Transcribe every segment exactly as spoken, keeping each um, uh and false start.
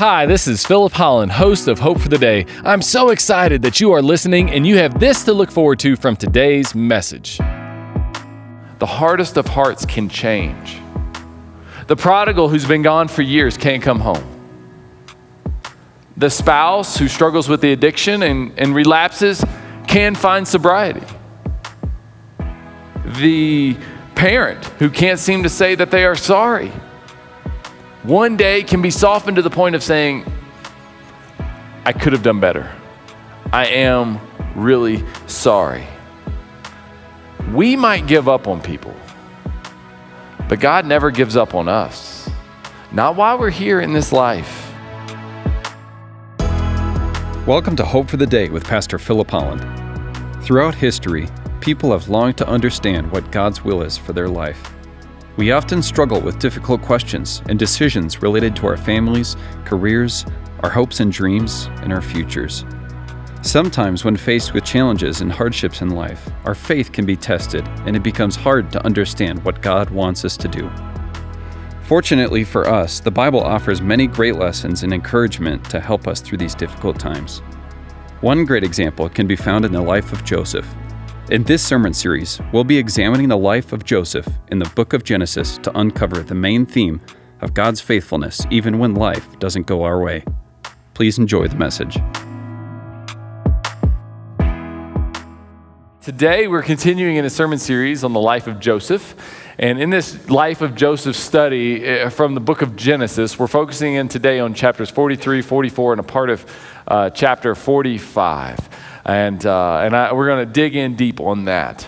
Hi, this is Philip Holland, host of Hope for the Day. I'm so excited that you are listening and you have this to look forward to from today's message. The hardest of hearts can change. The prodigal who's been gone for years can't come home. The spouse who struggles with the addiction and, and relapses can find sobriety. The parent who can't seem to say that they are sorry one day can be softened to the point of saying, I could have done better. I am really sorry. We might give up on people, but God never gives up on us. Not while we're here in this life. Welcome to Hope for the Day with Pastor Philip Holland. Throughout history, people have longed to understand what God's will is for their life. We often struggle with difficult questions and decisions related to our families, careers, our hopes and dreams, and our futures. Sometimes when faced with challenges and hardships in life, our faith can be tested and it becomes hard to understand what God wants us to do. Fortunately for us, the Bible offers many great lessons and encouragement to help us through these difficult times. One great example can be found in the life of Joseph. In this sermon series, we'll be examining the life of Joseph in the book of Genesis to uncover the main theme of God's faithfulness even when life doesn't go our way. Please enjoy the message. Today, we're continuing in a sermon series on the life of Joseph. And in this life of Joseph study from the book of Genesis, we're focusing in today on chapters forty-three, forty-four, and a part of uh, chapter forty-five. And uh, and I, we're going to dig in deep on that.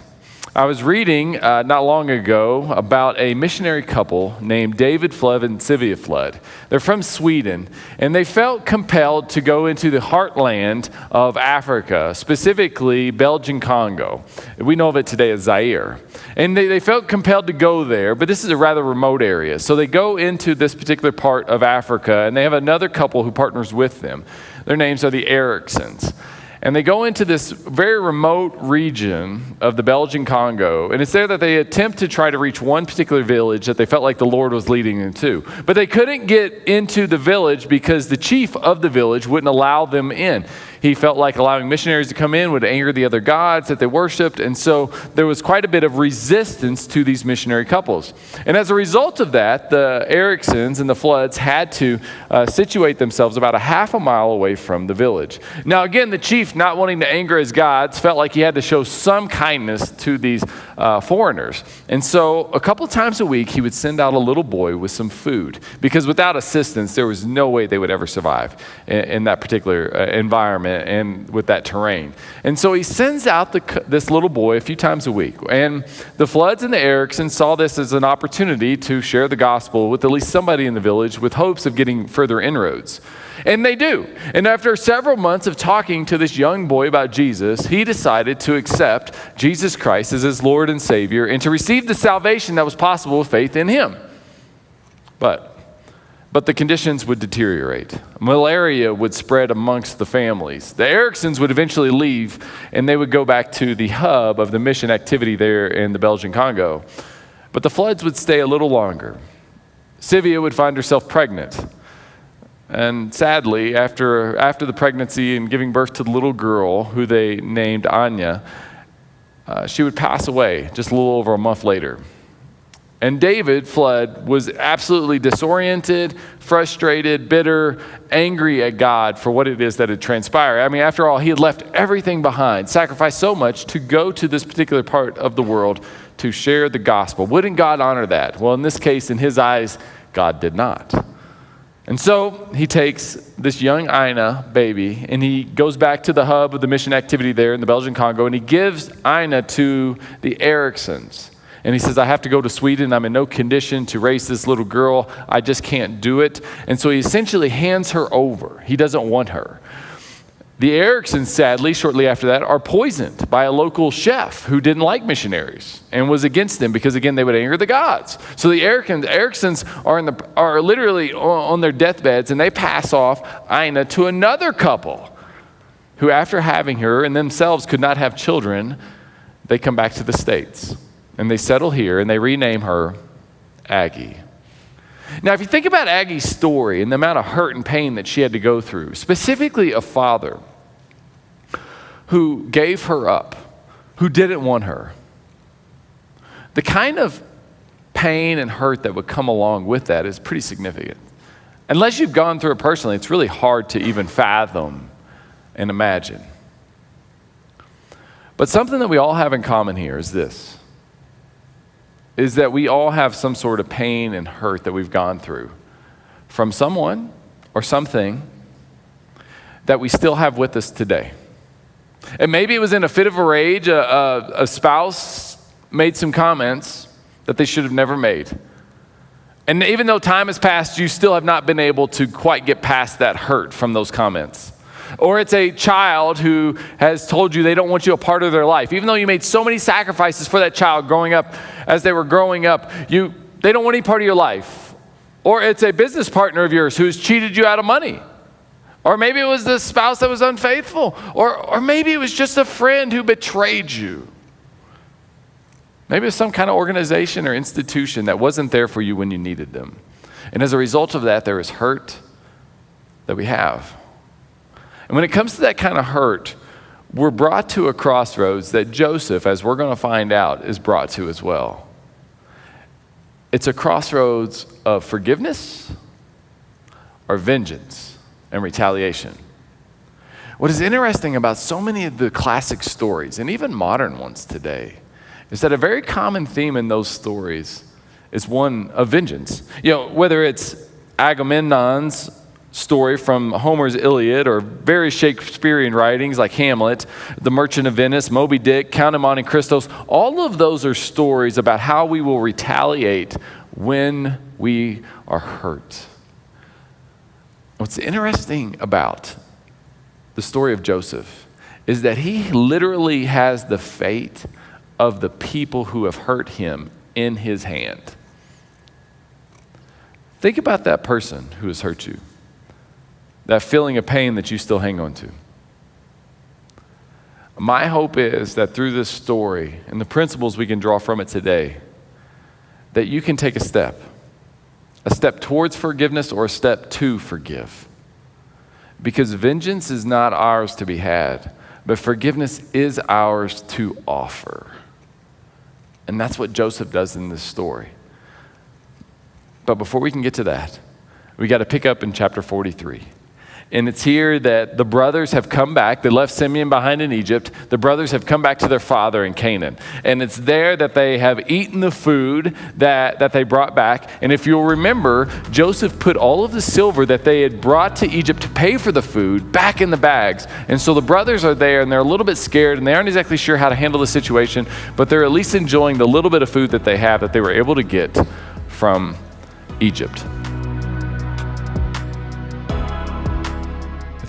I was reading uh, not long ago about a missionary couple named David Flood and Sylvia Flood. They're from Sweden, and they felt compelled to go into the heartland of Africa, specifically Belgian Congo. We know of it today as Zaire. And they, they felt compelled to go there, but this is a rather remote area. So they go into this particular part of Africa, and they have another couple who partners with them. Their names are the Ericsons. And they go into this very remote region of the Belgian Congo, and it's there that they attempt to try to reach one particular village that they felt like the Lord was leading them to. But they couldn't get into the village because the chief of the village wouldn't allow them in. He felt like allowing missionaries to come in would anger the other gods that they worshipped, and so there was quite a bit of resistance to these missionary couples. And as a result of that, the Ericsons and the Floods had to uh, situate themselves about a half a mile away from the village. Now again, the chief, not wanting to anger his gods, felt like he had to show some kindness to these uh, foreigners. And so a couple times a week, he would send out a little boy with some food, because without assistance, there was no way they would ever survive in, in that particular uh, environment and with that terrain. And so he sends out the, this little boy a few times a week. And the Floods and the Ericsons saw this as an opportunity to share the gospel with at least somebody in the village with hopes of getting further inroads. And they do. And after several months of talking to this young boy about Jesus, he decided to accept Jesus Christ as his Lord and Savior and to receive the salvation that was possible with faith in him. But but the conditions would deteriorate. Malaria would spread amongst the families. The Ericsons would eventually leave, and they would go back to the hub of the mission activity there in the Belgian Congo. But the Floods would stay a little longer. Sylvia would find herself pregnant. And sadly, after after the pregnancy and giving birth to the little girl, who they named Anya, uh, she would pass away just a little over a month later. And David Flood was absolutely disoriented, frustrated, bitter, angry at God for what it is that had transpired. I mean, after all, he had left everything behind, sacrificed so much to go to this particular part of the world to share the gospel. Wouldn't God honor that? Well, in this case, in his eyes, God did not. And so he takes this young Aina baby and he goes back to the hub of the mission activity there in the Belgian Congo, and he gives Aina to the Ericsons. And he says, I have to go to Sweden. I'm in no condition to raise this little girl. I just can't do it. And so he essentially hands her over. He doesn't want her. The Ericsons, sadly, shortly after that, are poisoned by a local chef who didn't like missionaries and was against them because, again, they would anger the gods. So the Ericsons are in the are literally on their deathbeds, and they pass off Aina to another couple who, after having her and themselves could not have children, they come back to the States, and they settle here, and they rename her Aggie. Now, if you think about Aggie's story and the amount of hurt and pain that she had to go through, specifically a father who gave her up, who didn't want her, the kind of pain and hurt that would come along with that is pretty significant. Unless you've gone through it personally, it's really hard to even fathom and imagine. But something that we all have in common here is this, is that we all have some sort of pain and hurt that we've gone through from someone or something that we still have with us today. And maybe it was in a fit of a rage, a, a, a spouse made some comments that they should have never made. And even though time has passed, you still have not been able to quite get past that hurt from those comments. Or it's a child who has told you they don't want you a part of their life. Even though you made so many sacrifices for that child growing up, as they were growing up, you they don't want any part of your life. Or it's a business partner of yours who's cheated you out of money. Or maybe it was the spouse that was unfaithful. Or, or maybe it was just a friend who betrayed you. Maybe it was some kind of organization or institution that wasn't there for you when you needed them. And as a result of that, there is hurt that we have. And when it comes to that kind of hurt, we're brought to a crossroads that Joseph, as we're going to find out, is brought to as well. It's a crossroads of forgiveness or vengeance and retaliation. What is interesting about so many of the classic stories, and even modern ones today, is that a very common theme in those stories is one of vengeance. You know, whether it's Agamemnon's story from Homer's Iliad or various Shakespearean writings like Hamlet, The Merchant of Venice, Moby Dick, Count of Monte Cristo, all of those are stories about how we will retaliate when we are hurt. What's interesting about the story of Joseph is that he literally has the fate of the people who have hurt him in his hand. Think about that person who has hurt you, that feeling of pain that you still hang on to. My hope is that through this story and the principles we can draw from it today, that you can take a step, a step towards forgiveness or a step to forgive. Because vengeance is not ours to be had, but forgiveness is ours to offer. And that's what Joseph does in this story. But before we can get to that, we got to pick up in chapter forty-three. And it's here that the brothers have come back. They left Simeon behind in Egypt. The brothers have come back to their father in Canaan. And it's there that they have eaten the food that, that they brought back. And if you'll remember, Joseph put all of the silver that they had brought to Egypt to pay for the food back in the bags. And so the brothers are there, and they're a little bit scared, and they aren't exactly sure how to handle the situation, but they're at least enjoying the little bit of food that they have that they were able to get from Egypt.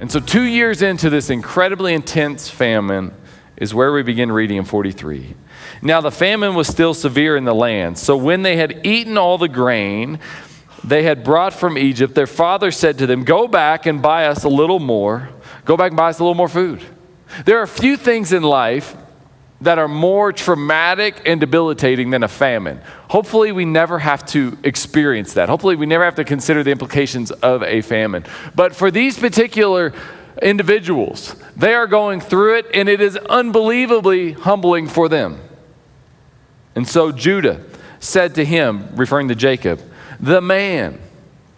And so two years into this incredibly intense famine is where we begin reading in forty-three. Now the famine was still severe in the land. So when they had eaten all the grain they had brought from Egypt, their father said to them, go back and buy us a little more. Go back and buy us a little more food. There are a few things in life that are more traumatic and debilitating than a famine. Hopefully we never have to experience that. Hopefully we never have to consider the implications of a famine. But for these particular individuals, they are going through it, and it is unbelievably humbling for them. And so Judah said to him, referring to Jacob, the man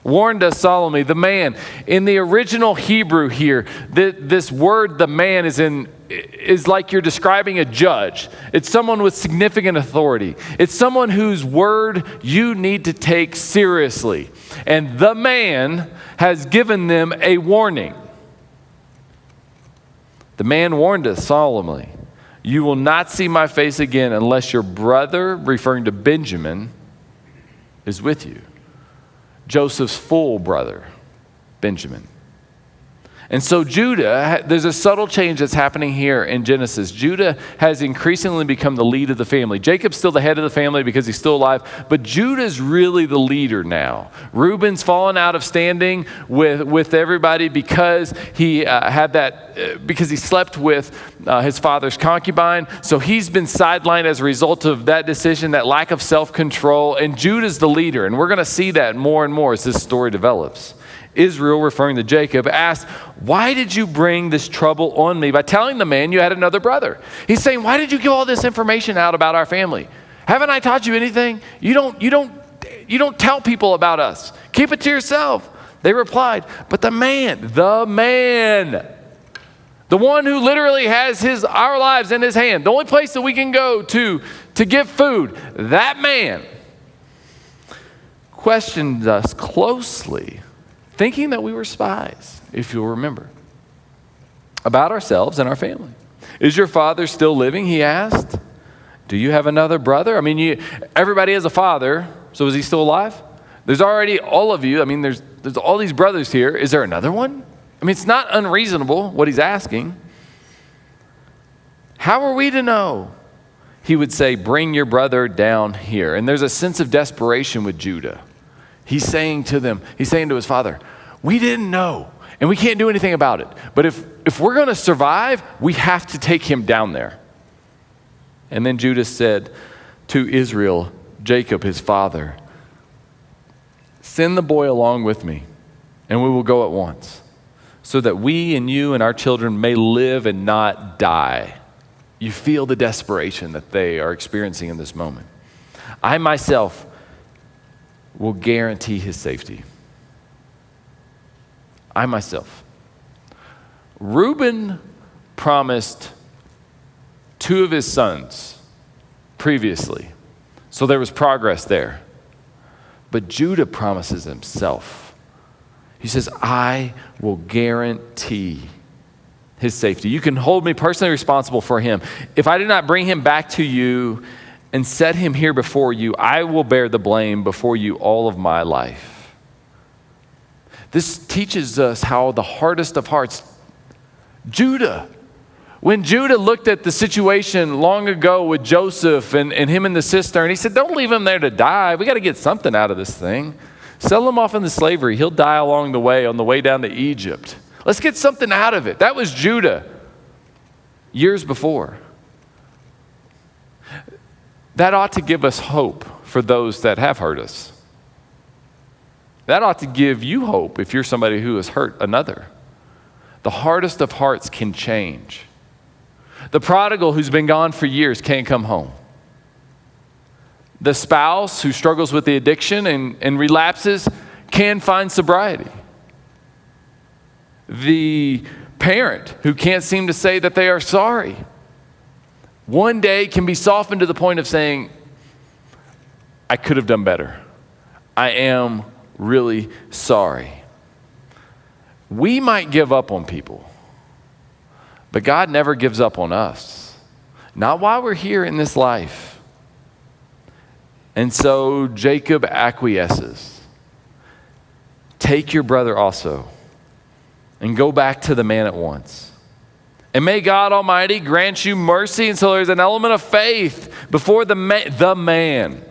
warned us solemnly, the man. In the original Hebrew here, the, this word, the man, is in is like you're describing a judge. It's someone with significant authority. It's someone whose word you need to take seriously. And the man has given them a warning. The man warned us solemnly, you will not see my face again unless your brother, referring to Benjamin, is with you. Joseph's full brother, Benjamin. And so Judah, there's a subtle change that's happening here in Genesis. Judah has increasingly become the lead of the family. Jacob's still the head of the family because he's still alive, but Judah's really the leader now. Reuben's fallen out of standing with, with everybody because he uh, had that, uh, because he slept with uh, his father's concubine. So he's been sidelined as a result of that decision, that lack of self-control, and Judah's the leader. And we're going to see that more and more as this story develops. Israel, referring to Jacob, asked, why did you bring this trouble on me by telling the man you had another brother? He's saying, why did you give all this information out about our family? Haven't I taught you anything? You don't, you don't, you don't tell people about us. Keep it to yourself. They replied, but the man, the man, the one who literally has his, our lives in his hand, the only place that we can go to, to get food, that man questioned us closely, thinking that we were spies, if you'll remember, about ourselves and our family. Is your father still living, he asked. Do you have another brother? I mean, you, everybody has a father, so is he still alive? There's already all of you. I mean, there's there's all these brothers here. Is there another one? I mean, it's not unreasonable what he's asking. How are we to know? He would say, bring your brother down here. And there's a sense of desperation with Judah. He's saying to them, he's saying to his father, we didn't know, and we can't do anything about it. But if, if we're going to survive, we have to take him down there. And then Judah said to Israel, Jacob, his father, send the boy along with me, and we will go at once, so that we and you and our children may live and not die. You feel the desperation that they are experiencing in this moment. I myself will guarantee his safety. I myself. Reuben promised two of his sons previously, so there was progress there. But Judah promises himself. He says, I will guarantee his safety. You can hold me personally responsible for him. If I did not bring him back to you and set him here before you, I will bear the blame before you all of my life. This teaches us how the hardest of hearts, Judah, when Judah looked at the situation long ago with Joseph and, and him in the cistern, he said, don't leave him there to die. We got to get something out of this thing. Sell him off into slavery. He'll die along the way, on the way down to Egypt. Let's get something out of it. That was Judah years before. That ought to give us hope for those that have hurt us. That ought to give you hope if you're somebody who has hurt another. The hardest of hearts can change. The prodigal who's been gone for years can't come home. The spouse who struggles with the addiction and, and relapses can find sobriety. The parent who can't seem to say that they are sorry one day can be softened to the point of saying, I could have done better. I am really sorry. We might give up on people, but God never gives up on us. Not while we're here in this life. And so Jacob acquiesces. Take your brother also and go back to the man at once. And may God Almighty grant you mercy. And so there's an element of faith before the ma- the man,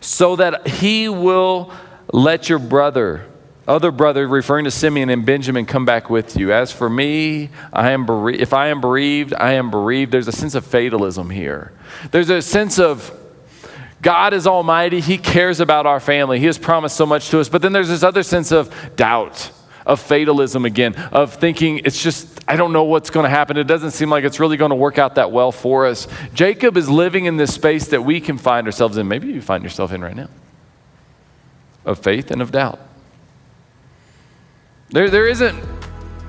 so that he will let your brother other brother, referring to Simeon and Benjamin, come back with you. As for me, I am bere- if I am bereaved, I am bereaved. There's a sense of fatalism here. There's a sense of God is almighty. He cares about our family. He has promised so much to us. But then there's this other sense of doubt, of fatalism again, of thinking it's just, I don't know what's going to happen. It doesn't seem like it's really going to work out that well for us. Jacob is living in this space that we can find ourselves in. Maybe you find yourself in right now, of faith and of doubt. There, there isn't,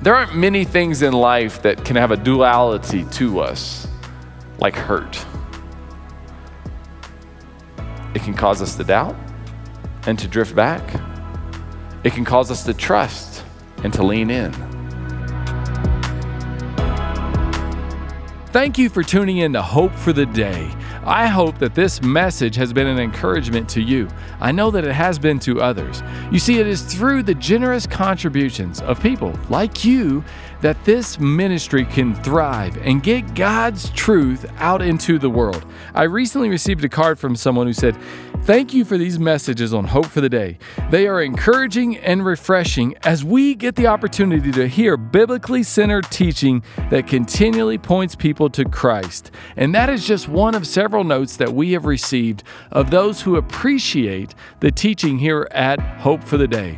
there aren't many things in life that can have a duality to us, like hurt. It can cause us to doubt and to drift back. It can cause us to trust and to lean in. Thank you for tuning in to Hope for the Day. I hope that this message has been an encouragement to you. I know that it has been to others. You see, it is through the generous contributions of people like you that this ministry can thrive and get God's truth out into the world. I recently received a card from someone who said, "Thank you for these messages on Hope for the Day. They are encouraging and refreshing as we get the opportunity to hear biblically centered teaching that continually points people to Christ." And that is just one of several notes that we have received of those who appreciate the teaching here at Hope for the Day.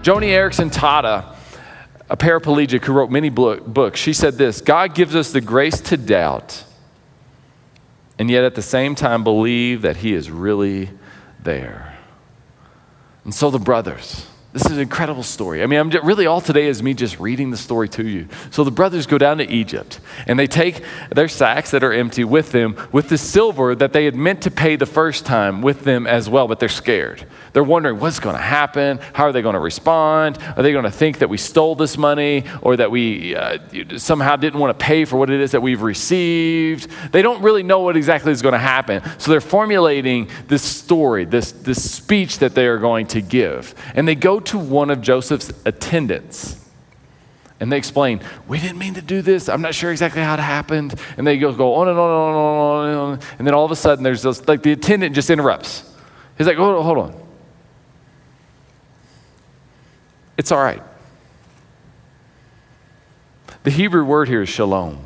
Joni Eareckson Tada, a paraplegic who wrote many books, she said this: God gives us the grace to doubt and yet at the same time believe that he is really there. And so the brothers, this is an incredible story. I mean, I'm just, really all today is me just reading the story to you. So the brothers go down to Egypt and they take their sacks that are empty with them with the silver that they had meant to pay the first time with them as well, but they're scared. They're wondering what's going to happen. How are they going to respond? Are they going to think that we stole this money or that we uh, somehow didn't want to pay for what it is that we've received? They don't really know what exactly is going to happen. So they're formulating this story, this, this speech that they are going to give. And they go to one of Joseph's attendants. And they explain, we didn't mean to do this. I'm not sure exactly how it happened. And they go, go on and on and on and on. And then all of a sudden, there's this, like the attendant just interrupts. He's like, hold on, hold on. It's all right. The Hebrew word here is shalom.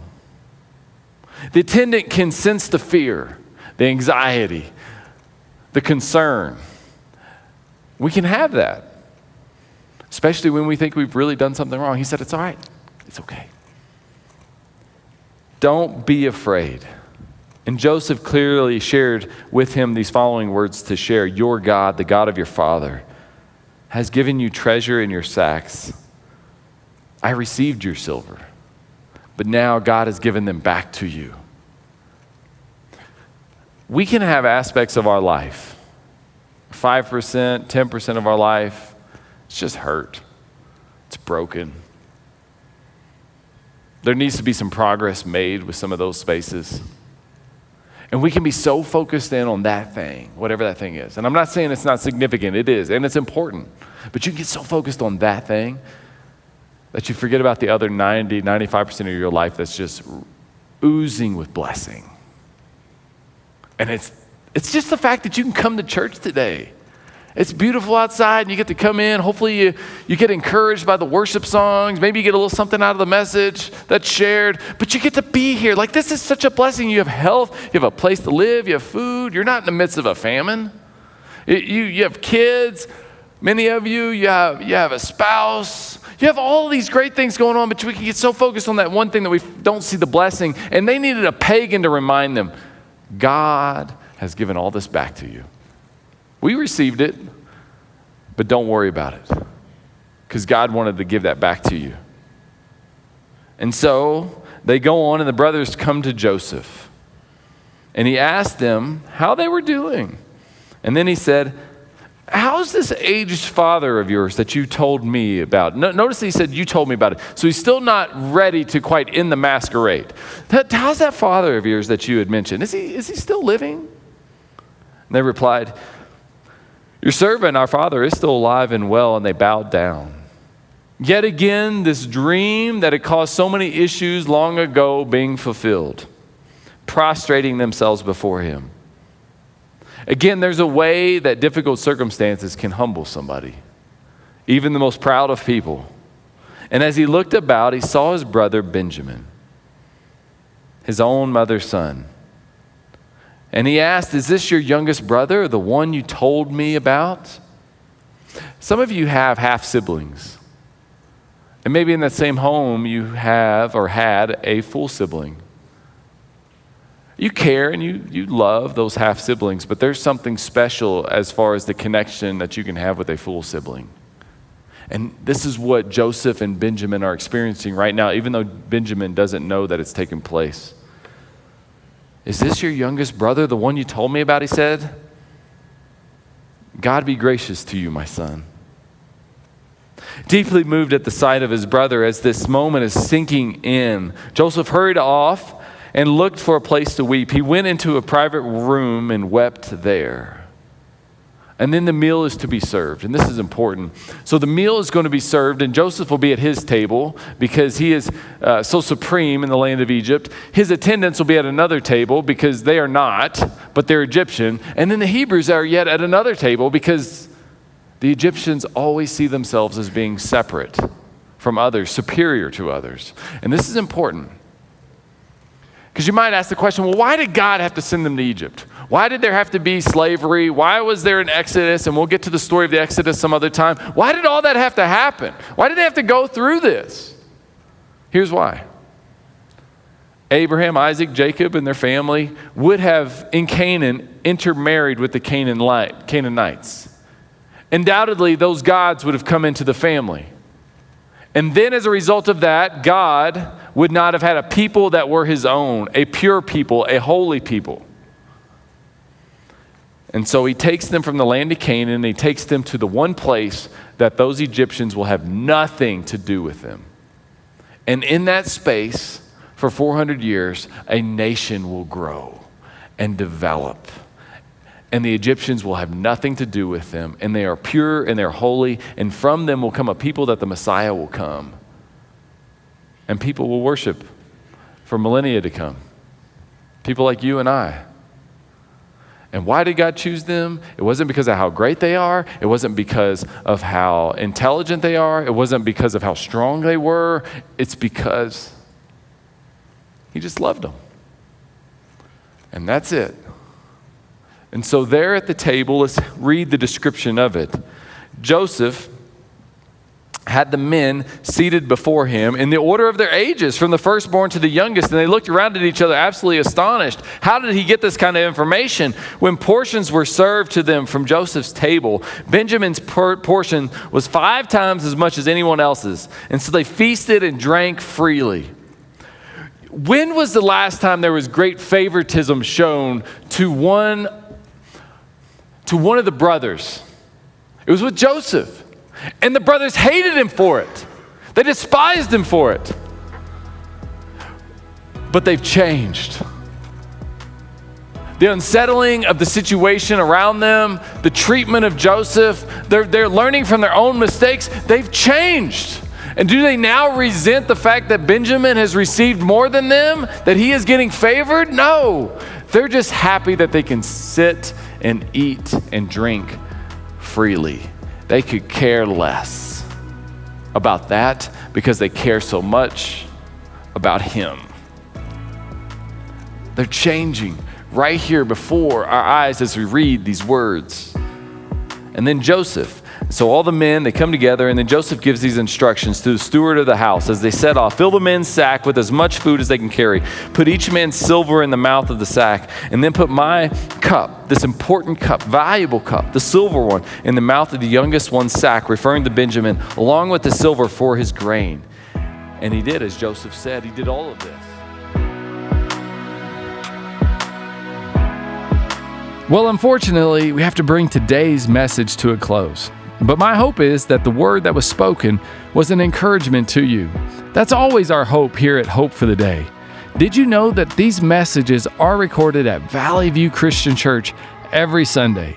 The attendant can sense the fear, the anxiety, the concern. We can have that, especially when we think we've really done something wrong. He said, it's all right. It's okay. Don't be afraid. And Joseph clearly shared with him these following words to share. Your God, the God of your father, has given you treasure in your sacks. I received your silver, but now God has given them back to you. We can have aspects of our life, five percent, ten percent of our life, it's just hurt. It's broken. There needs to be some progress made with some of those spaces. And we can be so focused in on that thing, whatever that thing is. And I'm not saying it's not significant. It is, and it's important. But you can get so focused on that thing that you forget about the other ninety, ninety-five percent of your life that's just oozing with blessing. And it's it's just the fact that you can come to church today. It's beautiful outside, and you get to come in. Hopefully you, you get encouraged by the worship songs. Maybe you get a little something out of the message that's shared. But you get to be here. Like, this is such a blessing. You have health. You have a place to live. You have food. You're not in the midst of a famine. It, you, you have kids. Many of you, you have, you have a spouse. You have all these great things going on, but we can get so focused on that one thing that we don't see the blessing. And they needed a pagan to remind them, God has given all this back to you. We received it, but don't worry about it, because God wanted to give that back to you. And so they go on, and the brothers come to Joseph. And he asked them how they were doing. And then he said, how's this aged father of yours that you told me about? No, notice he said, you told me about it. So he's still not ready to quite end the masquerade. That, how's that father of yours that you had mentioned? Is he, is he still living? And they replied, your servant, our father, is still alive and well. And they bowed down. Yet again, this dream that had caused so many issues long ago being fulfilled, prostrating themselves before him. Again, there's a way that difficult circumstances can humble somebody, even the most proud of people. And as he looked about, he saw his brother Benjamin, his own mother's son. And he asked, is this your youngest brother, the one you told me about? Some of you have half-siblings. And maybe in that same home you have or had a full sibling. You care and you, you love those half-siblings, but there's something special as far as the connection that you can have with a full sibling. And this is what Joseph and Benjamin are experiencing right now, even though Benjamin doesn't know that it's taken place. Is this your youngest brother, the one you told me about? He said, God be gracious to you, my son. Deeply moved at the sight of his brother as this moment is sinking in, Joseph hurried off and looked for a place to weep. He went into a private room and wept there. And then the meal is to be served. And this is important. So the meal is going to be served, and Joseph will be at his table because he is uh, so supreme in the land of Egypt. His attendants will be at another table because they are not, but they're Egyptian. And then the Hebrews are yet at another table because the Egyptians always see themselves as being separate from others, superior to others. And this is important. Because you might ask the question, well, why did God have to send them to Egypt? Why did there have to be slavery? Why was there an Exodus? And we'll get to the story of the Exodus some other time. Why did all that have to happen? Why did they have to go through this? Here's why. Abraham, Isaac, Jacob, and their family would have, in Canaan, intermarried with the Canaanites. Undoubtedly, those gods would have come into the family. And then as a result of that, God would not have had a people that were his own, a pure people, a holy people. And so he takes them from the land of Canaan, and he takes them to the one place that those Egyptians will have nothing to do with them. And in that space, for four hundred years, a nation will grow and develop. And the Egyptians will have nothing to do with them, and they are pure and they're holy, and from them will come a people that the Messiah will come. And people will worship for millennia to come. People like you and I. And why did God choose them? It wasn't because of how great they are. It wasn't because of how intelligent they are. It wasn't because of how strong they were. It's because he just loved them. And that's it. And so there at the table, let's read the description of it. Joseph had the men seated before him in the order of their ages, from the firstborn to the youngest, and they looked around at each other absolutely astonished. How did he get this kind of information? When portions were served to them from Joseph's table, Benjamin's portion was five times as much as anyone else's, and so they feasted and drank freely. When was the last time there was great favoritism shown to one, to one of the brothers? It was with Joseph. And the brothers hated him for it. They despised him for it. But they've changed. The unsettling of the situation around them, the treatment of Joseph, they're, they're learning from their own mistakes. They've changed. And do they now resent the fact that Benjamin has received more than them, that he is getting favored? No. They're just happy that they can sit and eat and drink freely. They could care less about that because they care so much about him. They're changing right here before our eyes as we read these words. And then Joseph, So all the men, they come together, and then Joseph gives these instructions to the steward of the house. As they set off, fill the men's sack with as much food as they can carry. Put each man's silver in the mouth of the sack, and then put my cup, this important cup, valuable cup, the silver one, in the mouth of the youngest one's sack, referring to Benjamin, along with the silver for his grain. And he did, as Joseph said, he did all of this. Well, unfortunately, we have to bring today's message to a close. But my hope is that the word that was spoken was an encouragement to you. That's always our hope here at Hope for the Day. Did you know that these messages are recorded at Valley View Christian Church every Sunday?